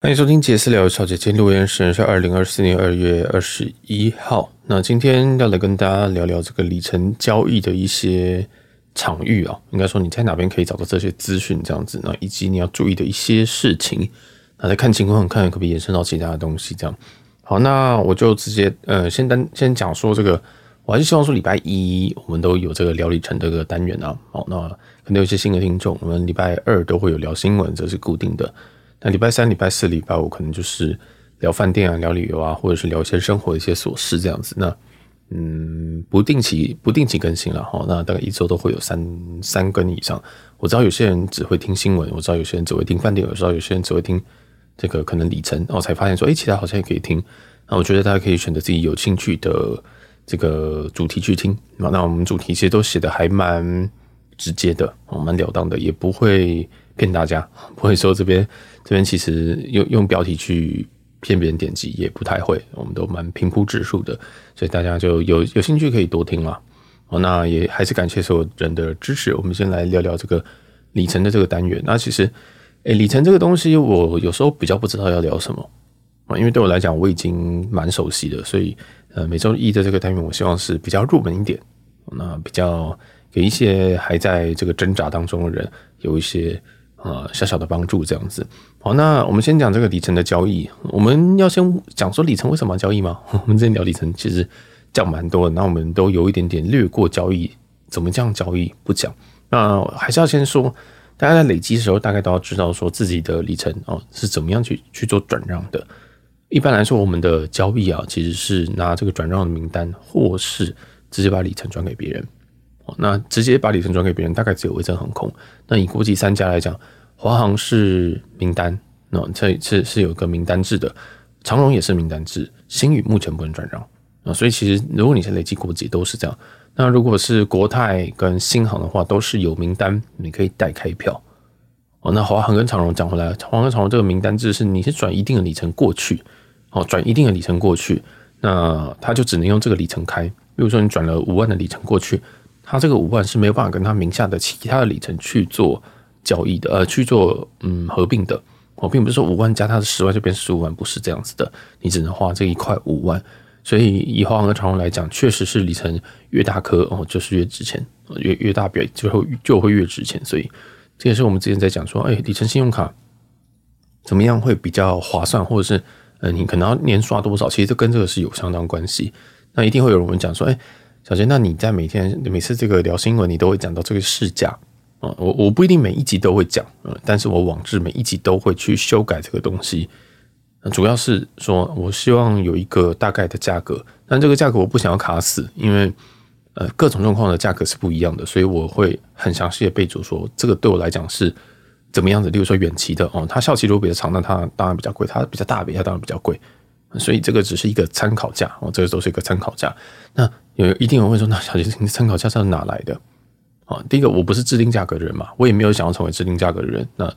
欢迎收听杰斯聊小姐，今天录音时间是2024年2月21号。那今天要来跟大家聊聊这个里程交易的一些场域啊，应该说你在哪边可以找到这些资讯这样子，那以及你要注意的一些事情。那再看情况，看可不可以延伸到其他的东西这样。好，那我就直接先讲说这个，我还是希望说礼拜一我们都有这个聊里程这个单元啊。好，那可能有一些新的听众，我们礼拜二都会有聊新闻，这是固定的。那礼拜三、礼拜四、礼拜五可能就是聊饭店啊、聊旅游啊，或者是聊一些生活一些琐事这样子。那不定期更新啦，齁，那大概一周都会有三更以上。我知道有些人只会听新闻，我知道有些人只会听饭店，我知道有些人只会听这个可能里程，然后才发现说，其他好像也可以听。那我觉得大家可以选择自己有兴趣的这个主题去听。那我们主题其实都写的还蛮直接的，蛮了当的，也不会骗大家，不会说这边其实用标题去骗别人点击也不太会，我们都蛮平铺直述的，所以大家就有兴趣可以多听啦。好，那也还是感谢所有人的支持。我们先来聊聊这个里程的这个单元。那其实里程这个东西我有时候比较不知道要聊什么，因为对我来讲我已经蛮熟悉的，所以每周一的这个单元我希望是比较入门一点，那比较给一些还在这个挣扎当中的人有一些小小的帮助这样子。好，那我们先讲这个里程的交易。我们要先讲说里程为什么要交易吗？我们之前聊里程其实讲蛮多的，那我们都有一点点略过交易，怎么这样交易不讲。那还是要先说，大家在累积的时候大概都要知道说自己的里程是怎么样去做转让的。一般来说我们的交易其实是拿这个转让的名单，或是直接把里程转给别人。那直接把里程转给别人大概只有维珍航空。那以国际三家来讲，华航是名单，这是有一个名单制的，长荣也是名单制，星宇目前不能转让，所以其实如果你是累积国籍都是这样。那如果是国泰跟新航的话，都是有名单，你可以代开票。那华航跟长荣讲回来，华航跟长荣这个名单制是你是转一定的里程过去，那他就只能用这个里程开。比如说你转了5万的里程过去，他这个5万是没有办法跟他名下的其他的里程去做交易的，去做合并的。并不是说5万加他的10万就变15万，不是这样子的。你只能花这一块5万。所以以华航和长荣来讲，确实是里程越大颗就是越值钱，越大表就会越值钱。所以这也是我们之前在讲说，里程信用卡怎么样会比较划算，或者是你可能要年刷多少，其实这跟这个是有相当关系。那一定会有人讲说，小杰，那你在每次这个聊新闻，你都会讲到这个市价，我不一定每一集都会讲，但是我往至每一集都会去修改这个东西，主要是说我希望有一个大概的价格，但这个价格我不想要卡死，因为各种状况的价格是不一样的，所以我会很详细的备注说这个对我来讲是怎么样子。例如说远期的，它效期如果比较长，那它当然比较贵，它比较大笔，它当然比较贵，所以这个只是一个参考价，这个都是一个参考价。那有一定人会说，那小杰，你参考价是哪来的，第一个，我不是制定价格的人嘛，我也没有想要成为制定价格的人。那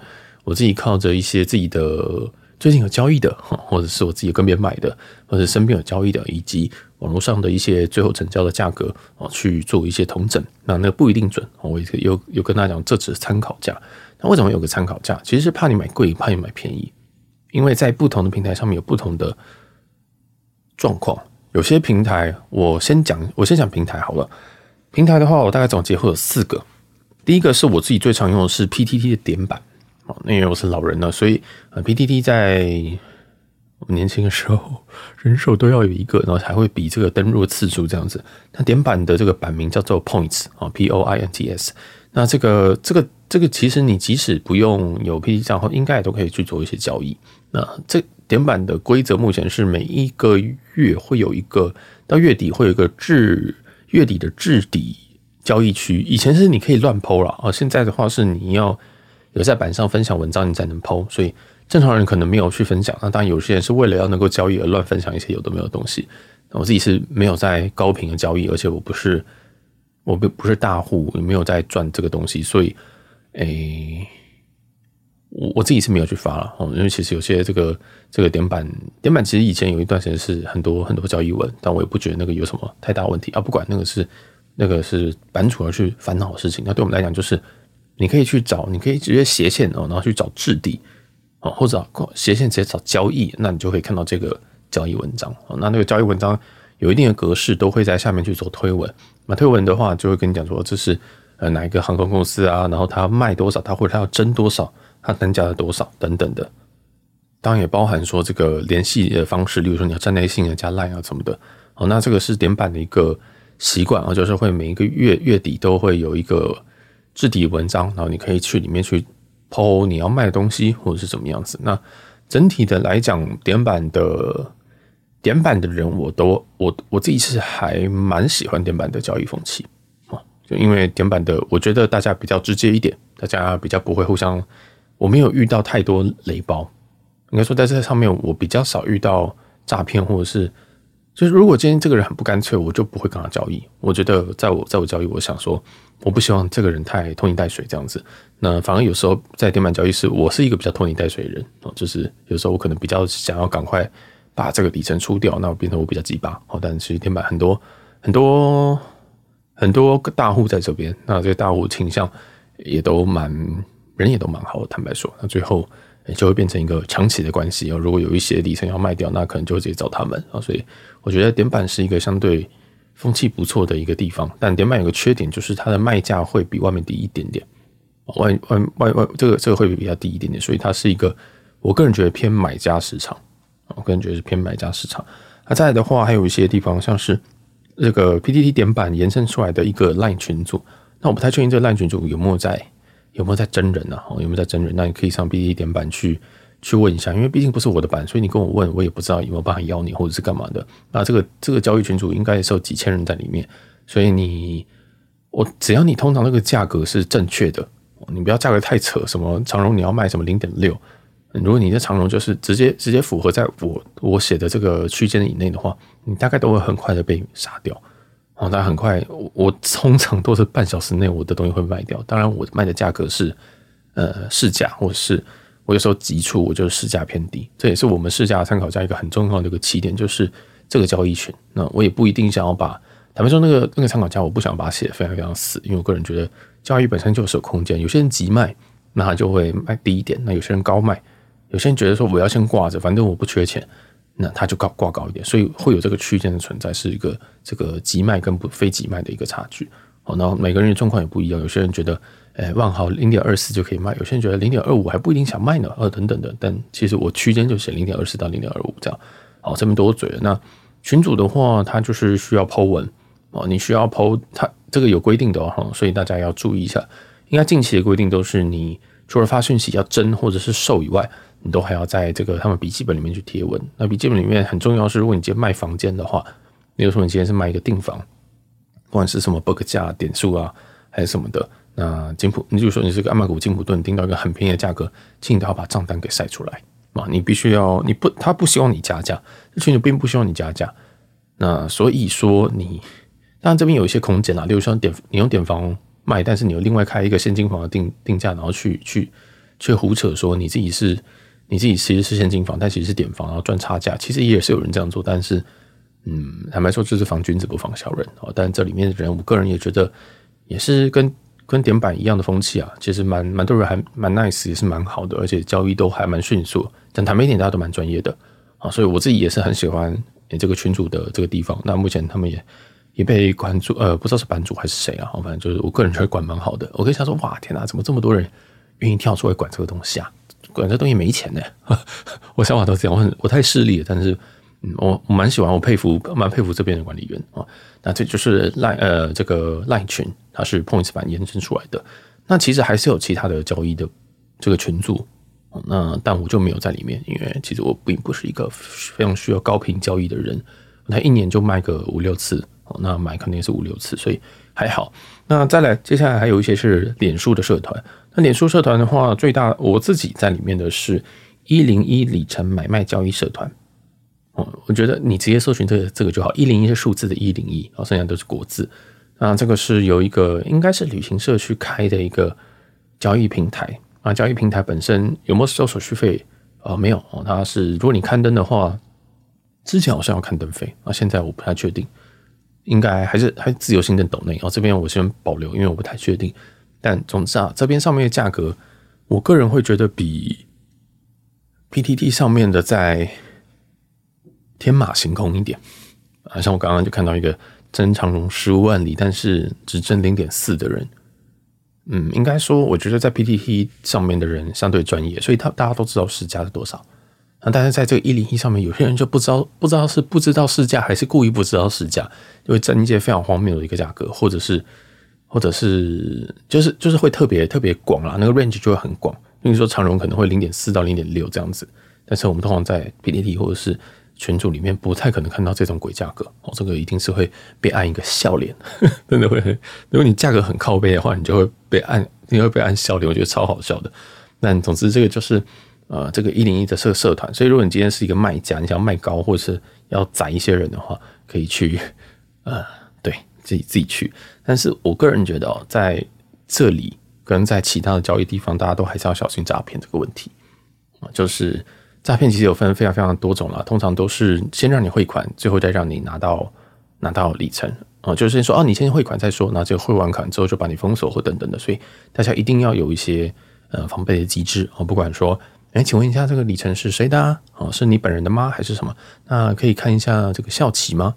我自己靠着一些自己的最近有交易的，或者是我自己跟别人买的，或者身边有交易的，以及网络上的一些最后成交的价格，去做一些统整。那个不一定准，我也有跟大家讲，这只是参考价。那为什么有个参考价？其实是怕你买贵，怕你买便宜，因为在不同的平台上面有不同的状况。有些平台我先讲平台好了。平台的话，我大概总结会有4个。第一个是我自己最常用的是 PTT 的点版，因为我是老人了，所以PTT 在我年轻的时候人手都要有一个，然后才会比这个登录次数这样子。那点版的这个版名叫做 Points P-O-I-N-T-S。那这个其实你即使不用有 PTT 账号，应该也都可以去做一些交易。那这点版的规则目前是每一个月会有一个，到月底会有一个月底的至底交易区。以前是你可以乱 po 啦，现在的话是你要有在版上分享文章你才能 po， 所以正常人可能没有去分享。那当然有些人是为了要能够交易而乱分享一些有的没有的东西。我自己是没有在高频的交易，而且我不是大户，也没有在赚这个东西，所以我自己是没有去发了，因为其实有些这个点版其实以前有一段时间是很多交易文，但我也不觉得那个有什么太大问题啊。不管那个是版主要去烦恼的事情，那对我们来讲就是你可以去找，你可以直接斜线，然后去找质地，或者斜线直接找交易，那你就可以看到这个交易文章。那个交易文章有一定的格式，都会在下面去做推文。那推文的话，就会跟你讲说这是哪一个航空公司啊，然后它卖多少，它或者它要增多少，它单价的多少等等的。当然也包含说这个联系的方式，例如说你要站内信啊、加 LINE 啊什么的。那这个是点版的一个习惯啊，就是会每一个月底都会有一个置顶文章，然后你可以去里面去 po 你要卖的东西或者是怎么样子。那整体的来讲，点版的人我自己是还蛮喜欢点版的交易风气啊，就因为点版的我觉得大家比较直接一点，大家比较不会互相，我没有遇到太多雷包。应该说，在这上面我比较少遇到诈骗，或者是就是如果今天这个人很不干脆，我就不会跟他交易。我觉得在我交易，我想说，我不希望这个人太拖泥带水这样子。那反而有时候在点板交易是，我是一个比较拖泥带水的人，就是有时候我可能比较想要赶快把这个里程出掉，那我变成我比较急吧。但其实点板很多大户在这边，那这些大户倾向也都蛮好的，坦白说，那最后就会变成一个长期的关系。如果有一些里程要卖掉，那可能就会直接找他们。所以我觉得点板是一个相对风气不错的一个地方，但点板有个缺点，就是它的卖价会比外面低一点点，这个会比较低一点点，所以它是一个我个人觉得偏买家市场。那再来的话，还有一些地方像是这个 PTT 点板延伸出来的一个 LINE 群组，那我不太确定这个 LINE 群组有没有在真人啊？有没有在真人？那你可以上 PTT 点板去问一下，因为毕竟不是我的版，所以你跟我问，我也不知道有没有办法邀你或者是干嘛的。那这个交易群组应该也是有几千人在里面，所以只要你通常这个价格是正确的，你不要价格太扯，什么长荣你要卖什么 0.6， 如果你的长荣就是直接符合在我写的这个区间以内的话，你大概都会很快的被杀掉。那很快，我通常都是半小时内我的东西会卖掉。当然，我卖的价格是市价，或者是我有时候急出，我就是市价偏低。这也是我们市价参考价一个很重要的一个起点，就是这个交易群。那我也不一定想要把，坦白说，那个参考价我不想把它写得非常非常死，因为我个人觉得交易本身就是有空间。有些人急卖，那他就会卖低一点；那有些人高卖，有些人觉得说我要先挂着，反正我不缺钱。那它就挂高一点，所以会有这个区间的存在，是一个这个急卖跟非急卖的一个差距。好，然后每个人的状况也不一样，有些人觉得，万豪 0.24 就可以卖，有些人觉得 0.25 还不一定想卖呢，等等的。但其实我区间就写 0.24 到 0.25 这样。好，这边多嘴了。那群组的话，它就是需要 po 文哦，你需要 po 它这个有规定的哦，所以大家要注意一下。应该近期的规定都是你除了发讯息要真或者是售以外，你都还要在这个他们笔记本里面去贴文。那笔记本里面很重要是，如果你今天卖房间的话，比如说你今天是卖一个订房，不管是什么 book 价、点数啊，还是什么的，那你就说你是个金普顿订到一个很便宜的价格，请你都要把账单给晒出来啊！你必须要，他不希望你加价，这群人并不希望你加价。那所以说你，当然这边有一些空间啦，例如说你用点房卖，但是你又另外开一个现金房的定价，然后去胡扯说你自己其实是现金房，但其实是点房，然后赚差价。其实也是有人这样做，但是，坦白说，就是防君子不防小人啊。但这里面的人，我个人也觉得，也是跟点板一样的风气啊。其实蛮多人还蛮 nice， 也是蛮好的，而且交易都还蛮迅速。但坦白一点，大家都蛮专业的啊，所以我自己也是很喜欢这个群主的这个地方。那目前他们也被关注，不知道是版主还是谁啊，反正就是我个人觉得管蛮好的。我可以想说，哇，天哪，怎么这么多人愿意跳出来管这个东西啊？管这东西没钱呢，我想法都这样，我太势利了，但是，我蛮喜欢，我蛮佩服这边的管理员啊。那这就是这个 LINE 群，它是 Points 版延伸出来的。那其实还是有其他的交易的这个群组，那但我就没有在里面，因为其实我并不是一个非常需要高频交易的人，我一年就卖个5-6次，那买肯定是5-6次，所以还好。那再来，接下来还有一些是脸书的社团。那脸书社团的话，最大我自己在里面的是101里程买卖交易社团。我觉得你直接搜寻这个就好，101是数字的101，然后剩下都是国字。那这个是由一个应该是旅行社去开的一个交易平台。啊，交易平台本身有没有收手续费？没有，它是如果你刊登的话，之前好像要刊登费，现在我不太确定。应该还是自由行政斗内哦，这边我先保留，因为我不太确定。但总之啊，这边上面的价格，我个人会觉得比 PTT 上面的再天马行空一点啊，像我刚刚就看到一个真长荣15万里，但是只挣0.4的人。应该说，我觉得在 PTT 上面的人相对专业，所以大家都知道市价是多少。那但是在这个101上面，有些人就不知道是不知道市价，还是故意不知道市价，就会增一些非常荒谬的一个价格，或者是就是会特别广啦，那个 range 就会很广。比如说长荣可能会 0.4 到 0.6 这样子，但是我们通常在 PTT 或者是群组里面不太可能看到这种鬼价格哦，这个一定是会被按一个笑脸，真的会。如果你价格很靠背的话，你就会被按笑脸，我觉得超好笑的。但总之这个就是这个101的社团，所以如果你今天是一个卖家，你想卖高或者是要宰一些人的话，可以去对自己去。但是我个人觉得哦，在这里跟在其他的交易地方，大家都还是要小心诈骗这个问题啊，就是。诈骗其实有分非常非常多种啦，通常都是先让你汇款，最后再让你拿到里程就是先说你先汇款再说，那就汇完款之后就把你封锁或等等的，所以大家一定要有一些防备的机制不管说，请问一下这个里程是谁的是你本人的吗？还是什么？那可以看一下这个校旗吗？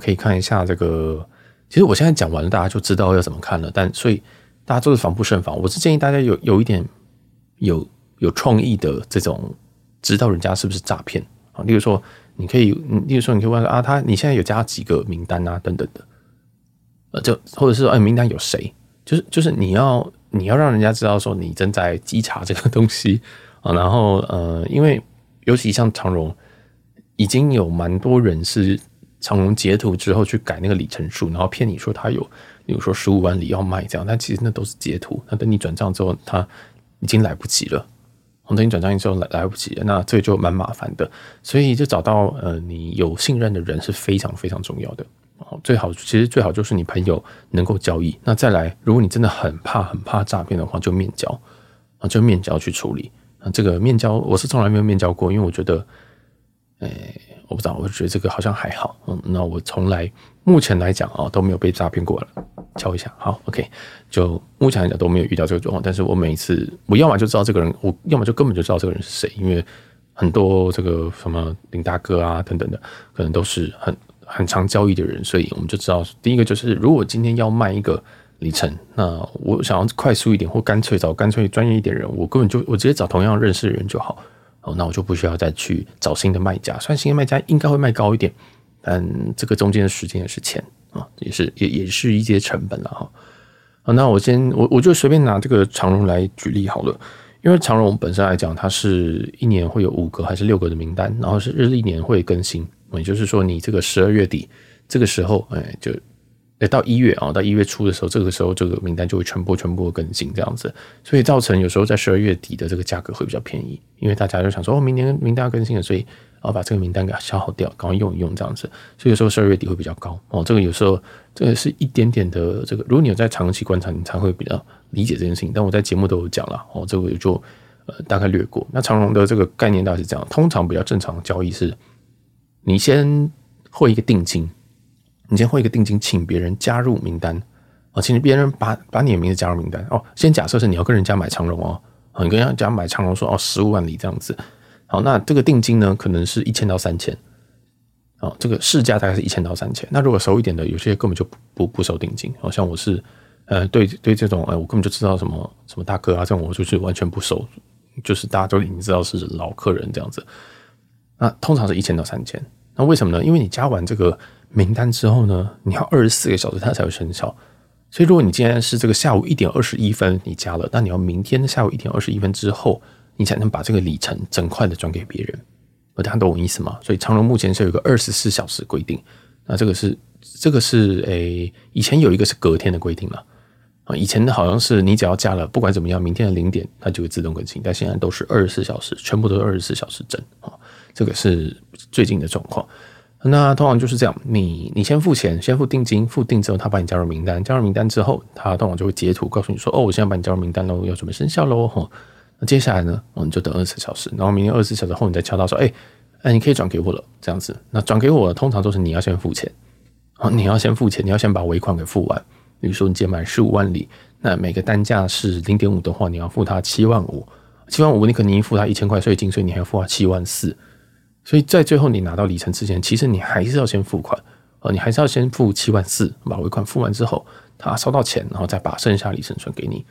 可以看一下这个。其实我现在讲完了，大家就知道要怎么看了，但所以大家都是防不胜防。我是建议大家有一点有创意的这种。知道人家是不是诈骗啊？例如说，你可以问他你现在有加几个名单啊，等等的，或者是名单有谁？就是你要让人家知道说你正在稽查这个东西啊。然后因为尤其像长荣，已经有蛮多人是长荣截图之后去改那个里程数，然后骗你说他有，比如说15万里要卖这样，但其实那都是截图。那等你转账之后，他已经来不及了。等你转账之后来不及了，那这就蛮麻烦的，所以就找到你有信任的人是非常非常重要的。最好就是你朋友能够交易。那再来，如果你真的很怕诈骗的话，就面交去处理。那这个面交我是从来没有面交过，因为我觉得，我不知道，我觉得这个好像还好。那我目前来讲都没有被诈骗过了。敲一下，好 ，OK， 就目前来讲都没有遇到这个状况。但是我每一次，我要么就知道这个人，我要么就根本就知道这个人是谁，因为很多这个什么林大哥啊等等的，可能都是很常交易的人，所以我们就知道，第一个就是如果今天要卖一个里程，那我想要快速一点，或干脆专业一点人，我直接找同样认识的人就好。那我就不需要再去找新的卖家，虽然新的卖家应该会卖高一点，但这个中间的时间也是钱。也是一些成本了哈。那我就随便拿这个长荣来举例好了，因为长荣本身来讲，它是一年会有5个还是6个的名单，然后是一年会更新，也就是说你这个12月底这个时候，到1月到1月初的时候，这个时候这个名单就会全部更新这样子，所以造成有时候在12月底的这个价格会比较便宜，因为大家就想说明年名单要更新了，所以把这个名单给消耗掉，赶快用一用这样子，所以有时候12月底会比较高这个有时候这个是一点点的这个，如果你有在长期观察，你才会比较理解这件事情。但我在节目都有讲了这个就大概略过。那长荣的这个概念大概是这样，通常比较正常的交易是，你先汇一个定金，请别人加入名单请别人把你的名字加入名单先假设是你要跟人家买长荣你跟人家买长荣说15万里这样子。好，那这个定金呢，可能是1000到3000，这个市价大概是1000到3000。那如果熟一点的，有些根本就不收定金，好像我是对这种我根本就知道什么大哥啊这种，我就是完全不收，就是大家都已经知道是老客人这样子。那通常是1000到3000，那为什么呢？因为你加完这个名单之后呢，你要24个小时它才会生效。所以如果你今天是这个下午1点21分你加了，那你要明天下午1点21分之后，你才能把这个里程整块的转给别人，大家懂我意思吗？所以长荣目前是有一个24小时规定，那这个是以前有一个是隔天的规定了以前的好像是你只要加了，不管怎么样，明天的0点它就会自动更新，但现在都是24小时，全部都是24小时整这个是最近的状况。那通常就是这样，你先付钱，先付定金，付定之后他把你加入名单，加入名单之后他通常就会截图告诉你说我现在把你加入名单喽，要准备生效喽那接下来呢，你就等24小时，然后明天24小时后你再敲到说你可以转给我了这样子。那转给我了通常都是你要先把尾款给付完。比如说你今天买15万里，那每个单价是 0.5 的话，你要付他7万5， 7万5，你可能已经付他1000块税金，所以你还要付他7万4。所以在最后你拿到里程之前，其实你还是要先付款，你还是要先付7万4，把尾款付完之后，他收到钱，然后再把剩下里程转给你。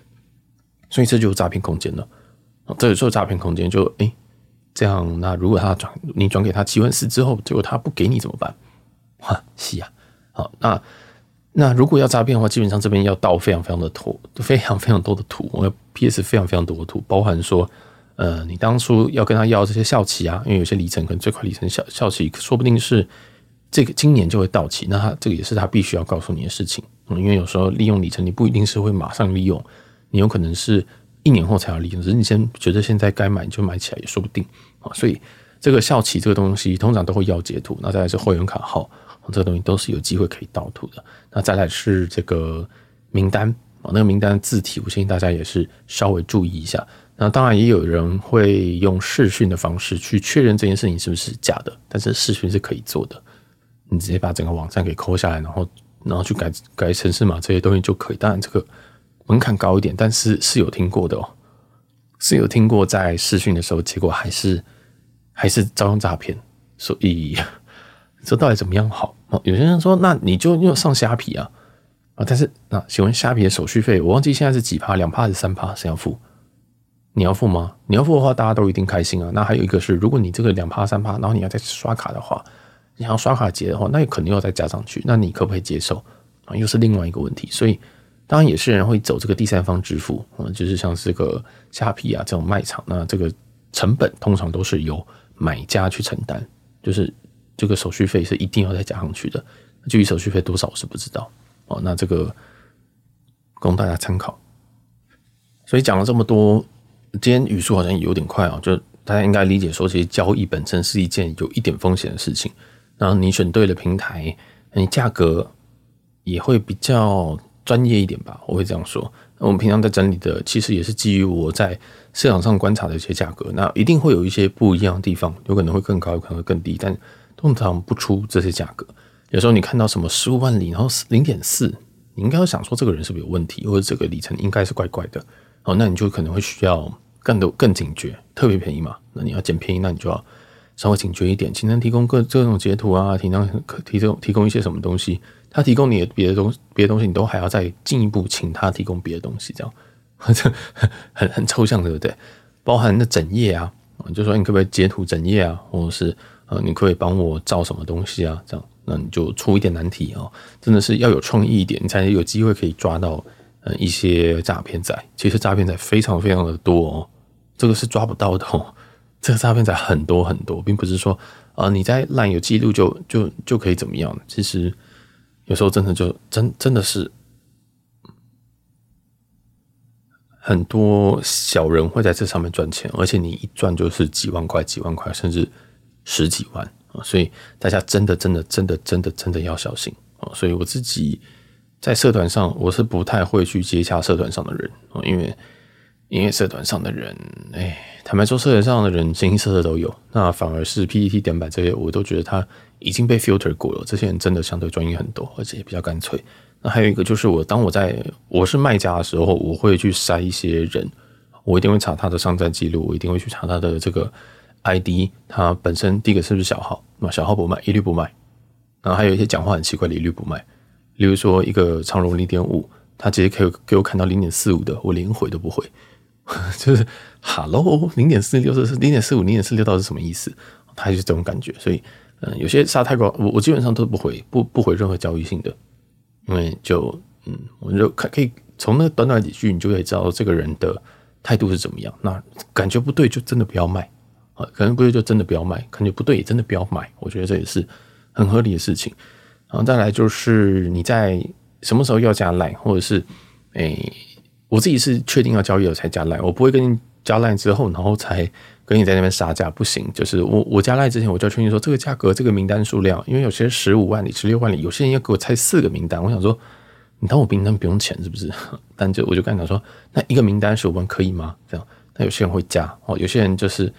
所以这就是诈骗空间了。这就是诈骗空间，就这样，那如果你转给他7万4之后，结果他不给你怎么办？哇，是啊。好，那如果要诈骗的话，基本上这边要盗非常非常多的图，我要 PS 非常非常多的图，包含说，你当初要跟他要这些效期啊，因为有些里程可能最快里程效期说不定是这个今年就会到期，那他这个也是他必须要告诉你的事情，因为有时候利用里程你不一定是会马上利用，你有可能是1年后才要利用，只是你先觉得现在该买就买起来也说不定，所以这个效期这个东西通常都会要截图，那再来是会员卡号。这个东西都是有机会可以盗图的。那再来是这个名单，那个名单字体，我相信大家也是稍微注意一下。那当然也有人会用视讯的方式去确认这件事情是不是假的，但是视讯是可以做的，你直接把整个网站给抠下来，然后去改程式码这些东西就可以。当然这个门槛高一点，但是有听过的哦，是有听过在视讯的时候，结果还是遭用诈骗，所以。这到底怎么样好？有些人说，那你就又上虾皮啊，但是那请问虾皮的手续费，我忘记现在是几趴，2%还是3%，谁要付？你要付吗？你要付的话，大家都一定开心啊。那还有一个是，如果你这个2%、3%，然后你要再刷卡的话，你要刷卡结的话，那肯定要再加上去。那你可不可以接受啊？又是另外一个问题。所以当然也是人会走这个第三方支付，就是像是个虾皮啊这种卖场，那这个成本通常都是由买家去承担，就是。这个手续费是一定要再加上去的，具体手续费多少我是不知道哦。那这个供大家参考。所以讲了这么多，今天语速好像有点快啊，就大家应该理解说，其实交易本身是一件有一点风险的事情。然后你选对了平台，你价格也会比较专业一点吧，我会这样说。我们平常在整理的，其实也是基于我在市场上观察的一些价格，那一定会有一些不一样的地方，有可能会更高，有可能会更低，但。通常不出这些价格，有时候你看到什么15万里，然后0.4，你应该会想说这个人是不是有问题，或者这个里程应该是怪怪的，哦，那你就可能会需要更警觉。特别便宜嘛，那你要捡便宜，那你就要稍微警觉一点。请他提供各种截图啊，提供一些什么东西，他提供你的别的东西，你都还要再进一步请他提供别的东西，这样很抽象，对不对？包含那整页啊，你就说你可不可以截图整页啊，或者是。你可以帮我照什么东西啊？这样，那你就出一点难题哦。真的是要有创意一点，你才有机会可以抓到一些诈骗仔。其实诈骗仔非常非常的多哦，这个是抓不到的哦。这个诈骗仔很多很多，并不是说你在 LINE 有记录就可以怎么样。其实有时候真的就真的是很多小人会在这上面赚钱，而且你一赚就是几万块，甚至。10几万，所以大家真的要小心。所以我自己在社团上，我是不太会去接洽社团上的人，因为社团上的人，坦白说，社团上的人形形色色都有。那反而是 PPT 点板这些，我都觉得他已经被 filter 过了。这些人真的相对专业很多，而且也比较干脆。那还有一个就是当我是卖家的时候，我会去筛一些人，我一定会查他的上站记录，我一定会去查他的这个。ID 它本身第一个是不是小号？小号不卖，一律不卖。然后还有一些讲话很奇怪的，一律不卖。例如说一个长荣 0.5， 它直接可以给我看到 0.45 的，我连回都不回。就是哈喽 0.46 是 0.45 0.46 到底是什么意思？它就是这种感觉。所以有些杀太高，我基本上都不回，不回任何交易性的，因为就我就可以从那短短几句，你就可以知道这个人的态度是怎么样。那感觉不对，就真的不要卖。可能不对就真的不要卖，感觉不对也真的不要买，我觉得这也是很合理的事情。然后再来就是你在什么时候要加 LINE， 或者是我自己是确定要交易了才加 LINE， 我不会跟你加 LINE 之后，然后才跟你在那边杀价，不行。就是我加 LINE 之前，我就要确定说这个价格、这个名单数量，因为有些15万里、16万里，有些人要给我拆4个名单，我想说你当我名单不用钱是不是？但就我就跟你讲说，那一个名单15万可以吗？这样，那有些人会加哦，有些人就是。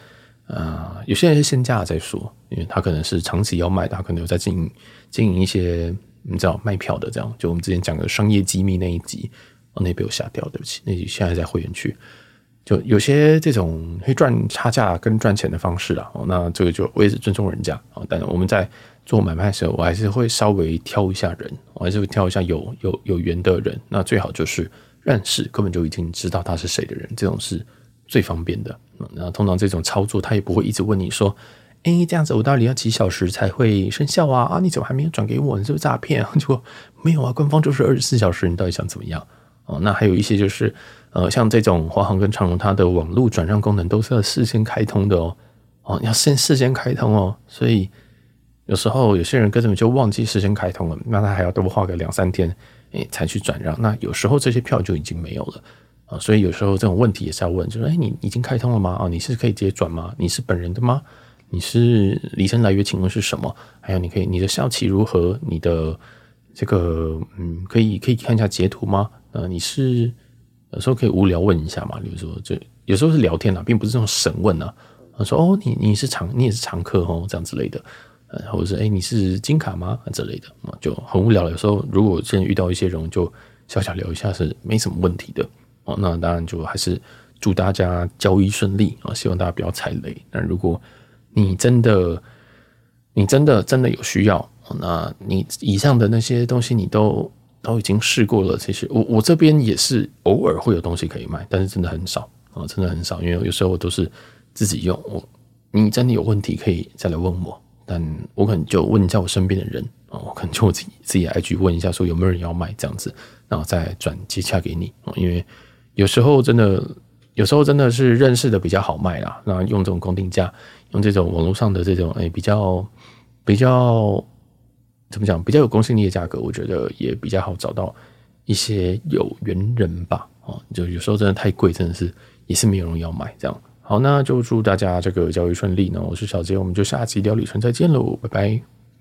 有些人是先加了再说，因为他可能是长期要卖的，他可能有在经营一些你知道卖票的这样。就我们之前讲的商业机密那一集，那被我下掉，对不起，那集现在在会员区。就有些这种会赚差价跟赚钱的方式啦，那这个就我也是尊重人家，但我们在做买卖的时候，我还是会稍微挑一下人，我还是会挑一下有缘的人，那最好就是认识，根本就已经知道他是谁的人，这种是最方便的。那通常这种操作他也不会一直问你说哎，这样子我到底要几小时才会生效啊？啊，你怎么还没有转给我？你是不是诈骗啊？结果没有啊，官方就是24小时，你到底想怎么样？哦，那还有一些就是，像这种华航跟长荣，它的网络转让功能都是要事先开通的哦，哦，要先事先开通哦，所以有时候有些人根本就忘记事先开通了，那他还要多花个2-3天，哎，才去转让，那有时候这些票就已经没有了。啊，所以有时候这种问题也是要问，就是哎，你已经开通了吗？啊，你是可以直接转吗？你是本人的吗？你是离生来源请问是什么？还有你的效期如何？你的这个可以看一下截图吗？你是有时候可以无聊问一下嘛，比如说这有时候是聊天啦，并不是这种审问啊。说哦，你也是常客哦，这样之类的，或者是哎你是金卡吗？之类的，就很无聊了。有时候如果之前遇到一些人，就小小聊一下是没什么问题的哦。那当然就还是祝大家交易顺利啊，希望大家不要踩雷。那如果你真的有需要，那你以上的那些东西你都已经试过了，这些我这边也是偶尔会有东西可以卖，但是真的很少啊，真的很少，因为有时候我都是自己用。你真的有问题可以再来问我，但我可能就问一下我身边的人啊，我可能就自己 IG 问一下说有没有人要卖这样子，然后再转接洽给你，因为有时候真的是认识的比较好卖啦，那用这种公定价，用这种网络上的这种比较怎么讲，比较有公信力的价格，我觉得也比较好找到一些有缘人吧。哦，就有时候真的太贵，真的是也是没有人要买这样。好，那就祝大家这个交易顺利呢。我是小杰，我们就下期聊旅程再见喽，拜拜。